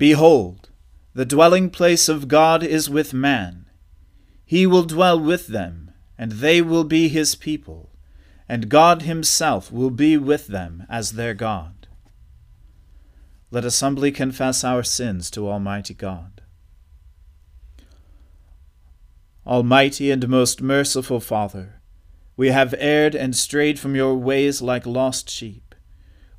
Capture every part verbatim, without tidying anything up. Behold, the dwelling place of God is with man. He will dwell with them, and they will be his people, and God himself will be with them as their God. Let us humbly confess our sins to Almighty God. Almighty and most merciful Father, we have erred and strayed from your ways like lost sheep.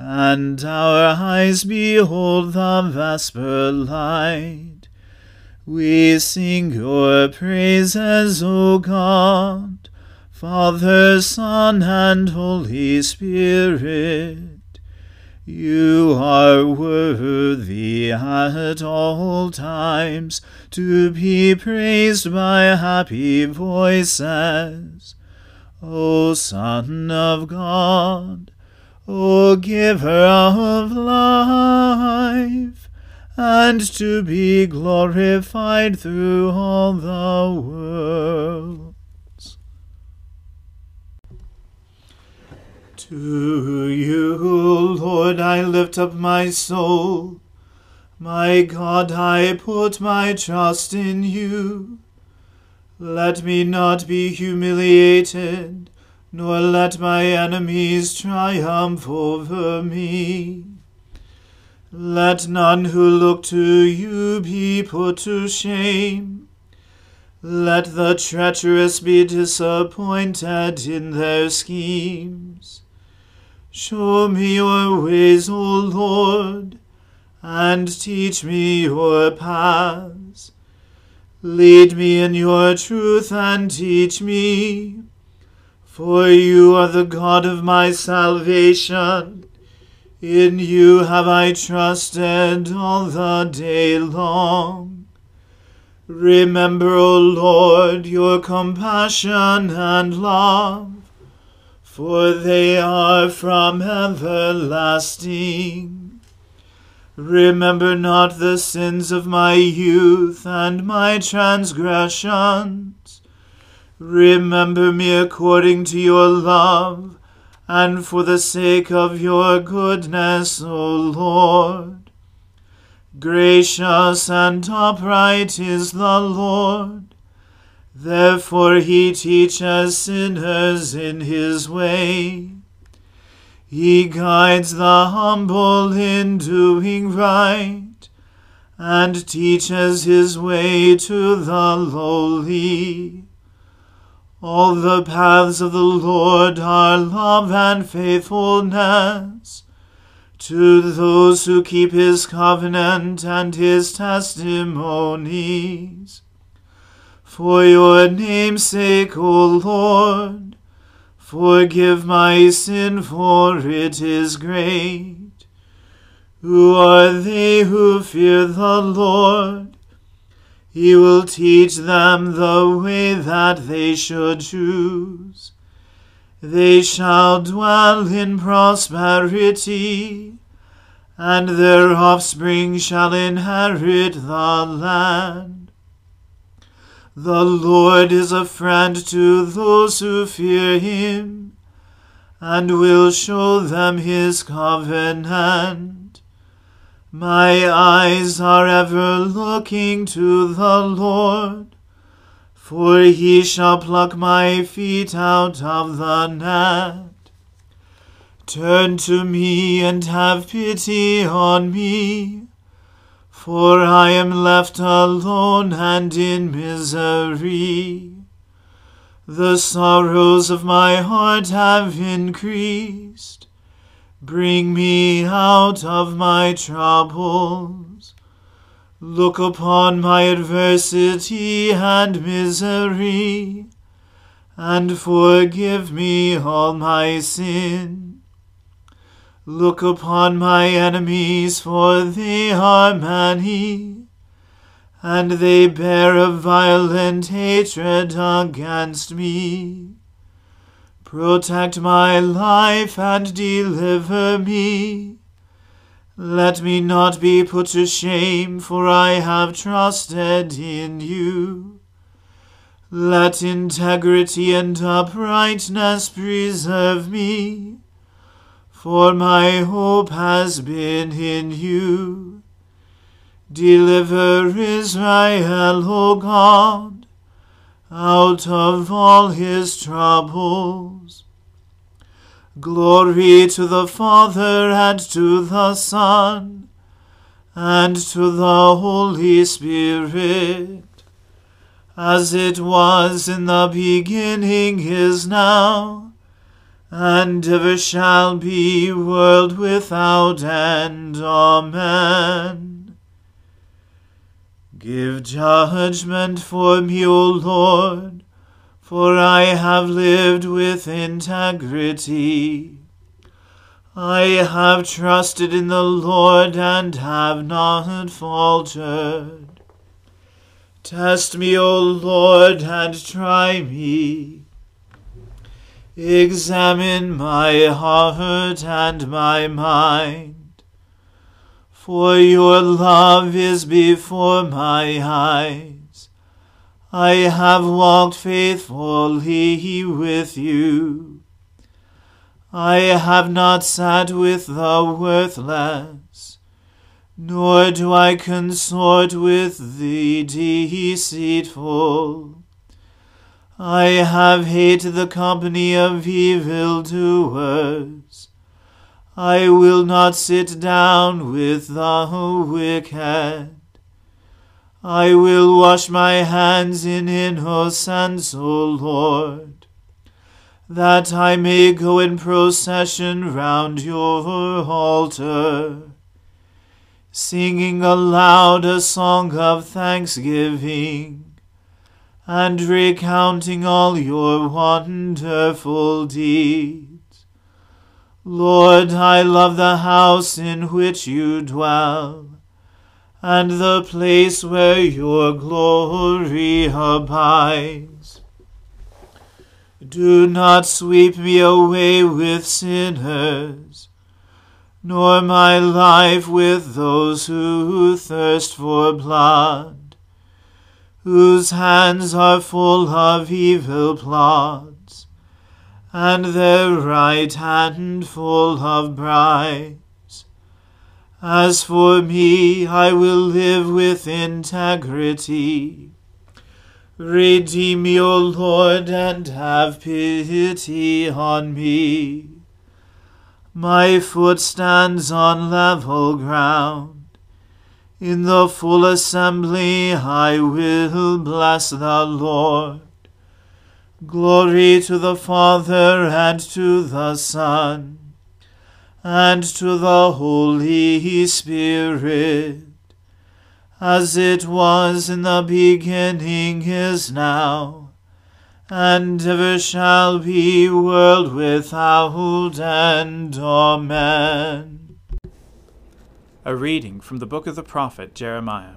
and our eyes behold the vesper light, we sing your praises, O God, Father, Son, and Holy Spirit. You are worthy at all times to be praised by happy voices, O Son of God, O giver of life, and to be glorified through all the worlds. To you, Lord, I lift up my soul. My God, I put my trust in you. Let me not be humiliated, nor let my enemies triumph over me. Let none who look to you be put to shame. Let the treacherous be disappointed in their schemes. Show me your ways, O Lord, and teach me your paths. Lead me in your truth and teach me. For you are the God of my salvation. In you have I trusted all the day long. Remember, O Lord, your compassion and love, for they are from everlasting. Remember not the sins of my youth and my transgressions. Remember me according to your love, and for the sake of your goodness, O Lord. Gracious and upright is the Lord, therefore he teaches sinners in his way. He guides the humble in doing right, and teaches his way to the lowly. All the paths of the Lord are love and faithfulness to those who keep his covenant and his testimonies. For your name's sake, O Lord, forgive my sin, for it is great. Who are they who fear the Lord? He will teach them the way that they should choose. They shall dwell in prosperity, and their offspring shall inherit the land. The Lord is a friend to those who fear him, and will show them his covenant. My eyes are ever looking to the Lord, for he shall pluck my feet out of the net. Turn to me and have pity on me, for I am left alone and in misery. The sorrows of my heart have increased. Bring me out of my troubles. Look upon my adversity and misery, and forgive me all my sin. Look upon my enemies, for they are many, and they bear a violent hatred against me. Protect my life and deliver me. Let me not be put to shame, for I have trusted in you. Let integrity and uprightness preserve me, for my hope has been in you. Deliver Israel, O God, out of all his troubles. Glory to the Father, and to the Son, and to the Holy Spirit, as it was in the beginning, is now, and ever shall be, world without end. Amen. Give judgment for me, O Lord, for I have lived with integrity. I have trusted in the Lord and have not faltered. Test me, O Lord, and try me. Examine my heart and my mind. For your love is before my eyes. I have walked faithfully with you. I have not sat with the worthless, nor do I consort with the deceitful. I have hated the company of evildoers. I will not sit down with the wicked. I will wash my hands in innocence, O Lord, that I may go in procession round your altar, singing aloud a song of thanksgiving, and recounting all your wonderful deeds. Lord, I love the house in which you dwell, and the place where your glory abides. Do not sweep me away with sinners, nor my life with those who thirst for blood, whose hands are full of evil plots, and their right hand full of bribes. As for me, I will live with integrity. Redeem me, O Lord, and have pity on me. My foot stands on level ground. In the full assembly I will bless the Lord. Glory to the Father, and to the Son, and to the Holy Spirit, as it was in the beginning, is now, and ever shall be, world without end. Amen. A reading from the book of the prophet Jeremiah.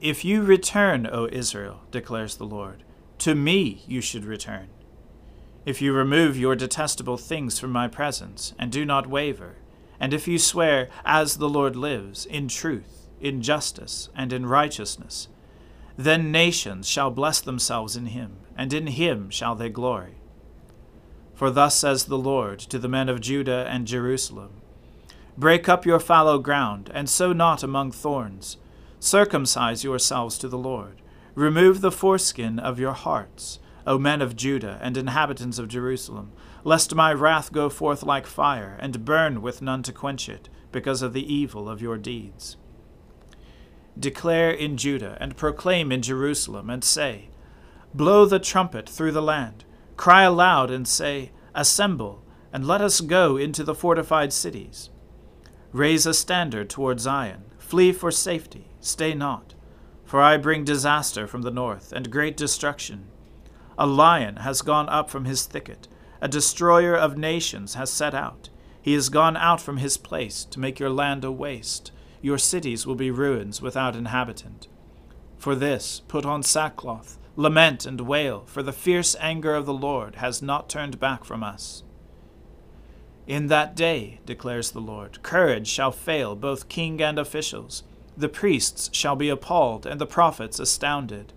If you return, O Israel, declares the Lord, to me you should return. If you remove your detestable things from my presence, and do not waver, and if you swear, as the Lord lives, in truth, in justice, and in righteousness, then nations shall bless themselves in him, and in him shall they glory. For thus says the Lord to the men of Judah and Jerusalem, break up your fallow ground, and sow not among thorns. Circumcise yourselves to the Lord. Remove the foreskin of your hearts, O men of Judah and inhabitants of Jerusalem, lest my wrath go forth like fire, and burn with none to quench it, because of the evil of your deeds. Declare in Judah, and proclaim in Jerusalem, and say, blow the trumpet through the land, cry aloud, and say, assemble, and let us go into the fortified cities. Raise a standard toward Zion, flee for safety, stay not. For I bring disaster from the north, and great destruction. A lion has gone up from his thicket, a destroyer of nations has set out. He has gone out from his place to make your land a waste. Your cities will be ruins without inhabitant. For this, put on sackcloth, lament and wail, for the fierce anger of the Lord has not turned back from us. In that day, declares the Lord, courage shall fail both king and officials. The priests shall be appalled, and the prophets astounded.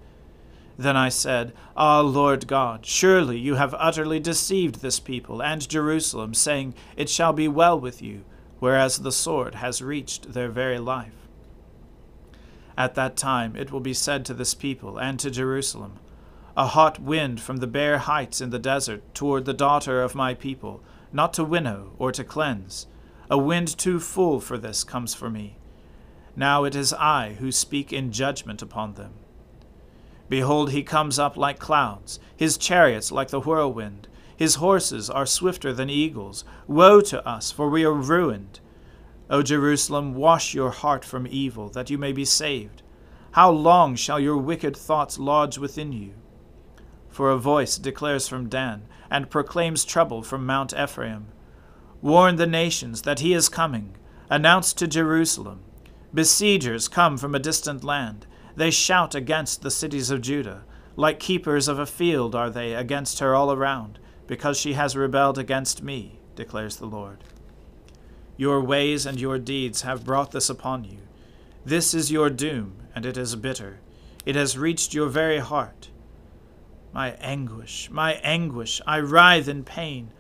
Then I said, Ah, Lord God, surely you have utterly deceived this people and Jerusalem, saying, it shall be well with you, whereas the sword has reached their very life. At that time it will be said to this people and to Jerusalem, a hot wind from the bare heights in the desert toward the daughter of my people, not to winnow or to cleanse. A wind too full for this comes for me. Now it is I who speak in judgment upon them. Behold, he comes up like clouds, his chariots like the whirlwind. His horses are swifter than eagles. Woe to us, for we are ruined. O Jerusalem, wash your heart from evil, that you may be saved. How long shall your wicked thoughts lodge within you? For a voice declares from Dan, and proclaims trouble from Mount Ephraim. Warn the nations that he is coming. Announce to Jerusalem. Besiegers come from a distant land. They shout against the cities of Judah. Like keepers of a field are they against her all around, because she has rebelled against me, declares the Lord. Your ways and your deeds have brought this upon you. This is your doom, and it is bitter. It has reached your very heart. My anguish, my anguish, I writhe in pain.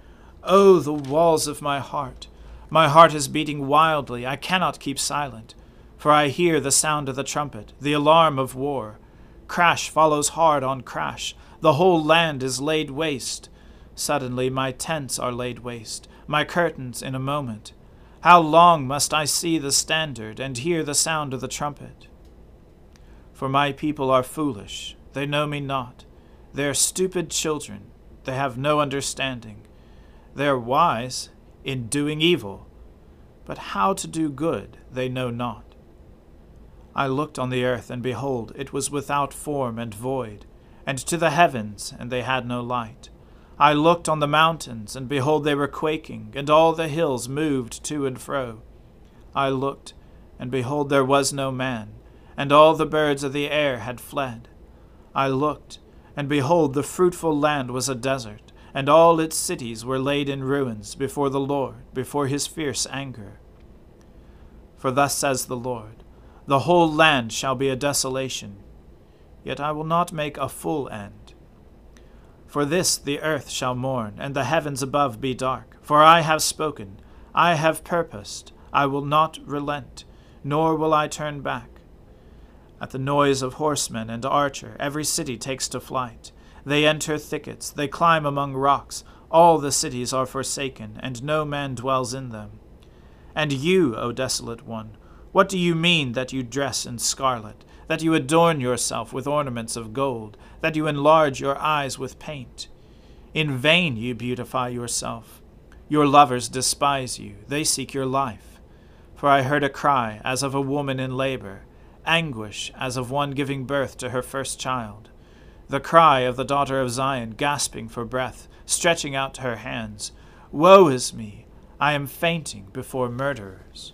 Oh, the walls of my heart! My heart is beating wildly. I cannot keep silent. For I hear the sound of the trumpet, the alarm of war. Crash follows hard on crash. The whole land is laid waste. Suddenly my tents are laid waste, my curtains in a moment. How long must I see the standard and hear the sound of the trumpet? For my people are foolish. They know me not. They are stupid children. They have no understanding. They are wise in doing evil, but how to do good they know not. I looked on the earth, and behold, it was without form and void, and to the heavens, and they had no light. I looked on the mountains, and behold, they were quaking, and all the hills moved to and fro. I looked, and behold, there was no man, and all the birds of the air had fled. I looked, and behold, the fruitful land was a desert, and all its cities were laid in ruins before the Lord, before his fierce anger. For thus says the Lord, the whole land shall be a desolation, yet I will not make a full end. For this the earth shall mourn, and the heavens above be dark. For I have spoken, I have purposed, I will not relent, nor will I turn back. At the noise of horsemen and archer, every city takes to flight. They enter thickets, they climb among rocks. All the cities are forsaken, and no man dwells in them. And you, O desolate one, What do you mean that you dress in scarlet, that you adorn yourself with ornaments of gold, that you enlarge your eyes with paint? In vain you beautify yourself. Your lovers despise you. They seek your life. For I heard a cry as of a woman in labor, anguish as of one giving birth to her first child. The cry of the daughter of Zion, gasping for breath, stretching out her hands. Woe is me! I am fainting before murderers.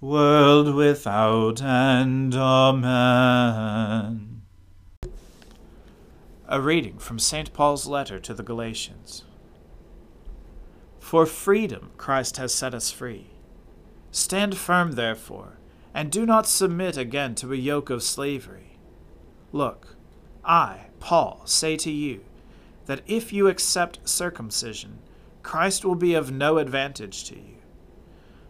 world without end. Amen. A reading from Saint Paul's letter to the Galatians. For freedom Christ has set us free. Stand firm, therefore, and do not submit again to a yoke of slavery. Look, I, Paul, say to you, that if you accept circumcision, Christ will be of no advantage to you.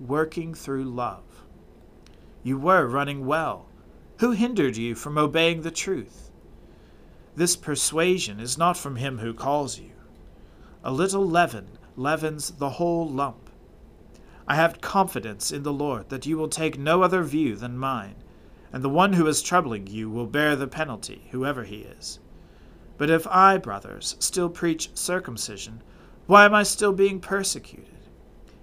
working through love. You were running well. Who hindered you from obeying the truth? This persuasion is not from him who calls you. A little leaven leavens the whole lump. I have confidence in the Lord that you will take no other view than mine, and the one who is troubling you will bear the penalty, whoever he is. But if I, brothers, still preach circumcision, why am I still being persecuted?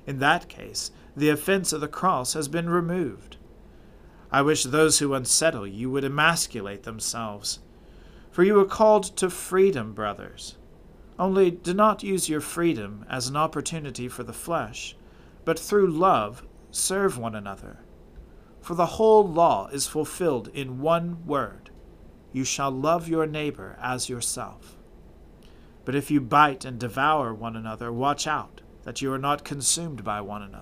In that case, the offense of the cross has been removed. I wish those who unsettle you would emasculate themselves, for you are called to freedom, brothers. Only do not use your freedom as an opportunity for the flesh, but through love serve one another. For the whole law is fulfilled in one word: you shall love your neighbor as yourself. But if you bite and devour one another, watch out that you are not consumed by one another.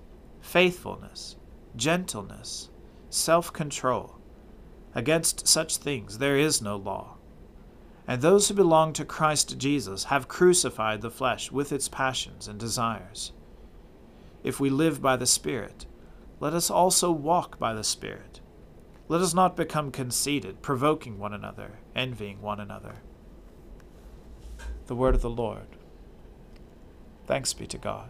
faithfulness, gentleness, self-control. Against such things there is no law. And those who belong to Christ Jesus have crucified the flesh with its passions and desires. If we live by the Spirit, let us also walk by the Spirit. Let us not become conceited, provoking one another, envying one another. The word of the Lord. Thanks be to God.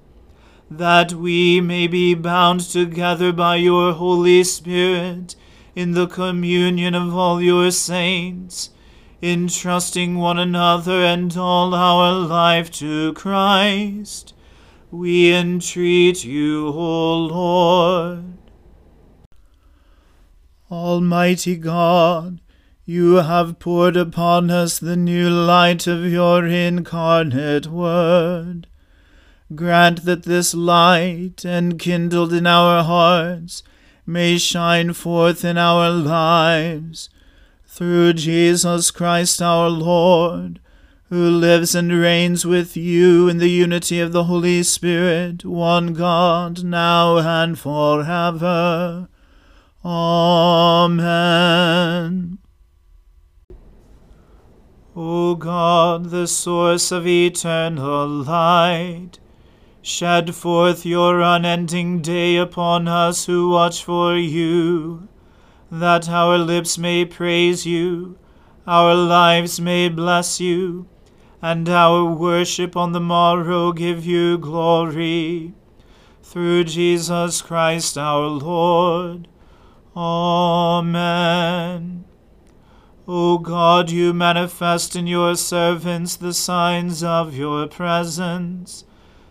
that we may be bound together by your Holy Spirit in the communion of all your saints, entrusting one another and all our life to Christ. We entreat you, O Lord. Almighty God, you have poured upon us the new light of your incarnate word. Grant that this light, enkindled in our hearts, may shine forth in our lives, through Jesus Christ our Lord, who lives and reigns with you in the unity of the Holy Spirit, one God, now and forever. Amen. O God, the source of eternal light, shed forth your unending day upon us who watch for you, that our lips may praise you, our lives may bless you, and our worship on the morrow give you glory. Through Jesus Christ our Lord. Amen. O God, you manifest in your servants the signs of your presence.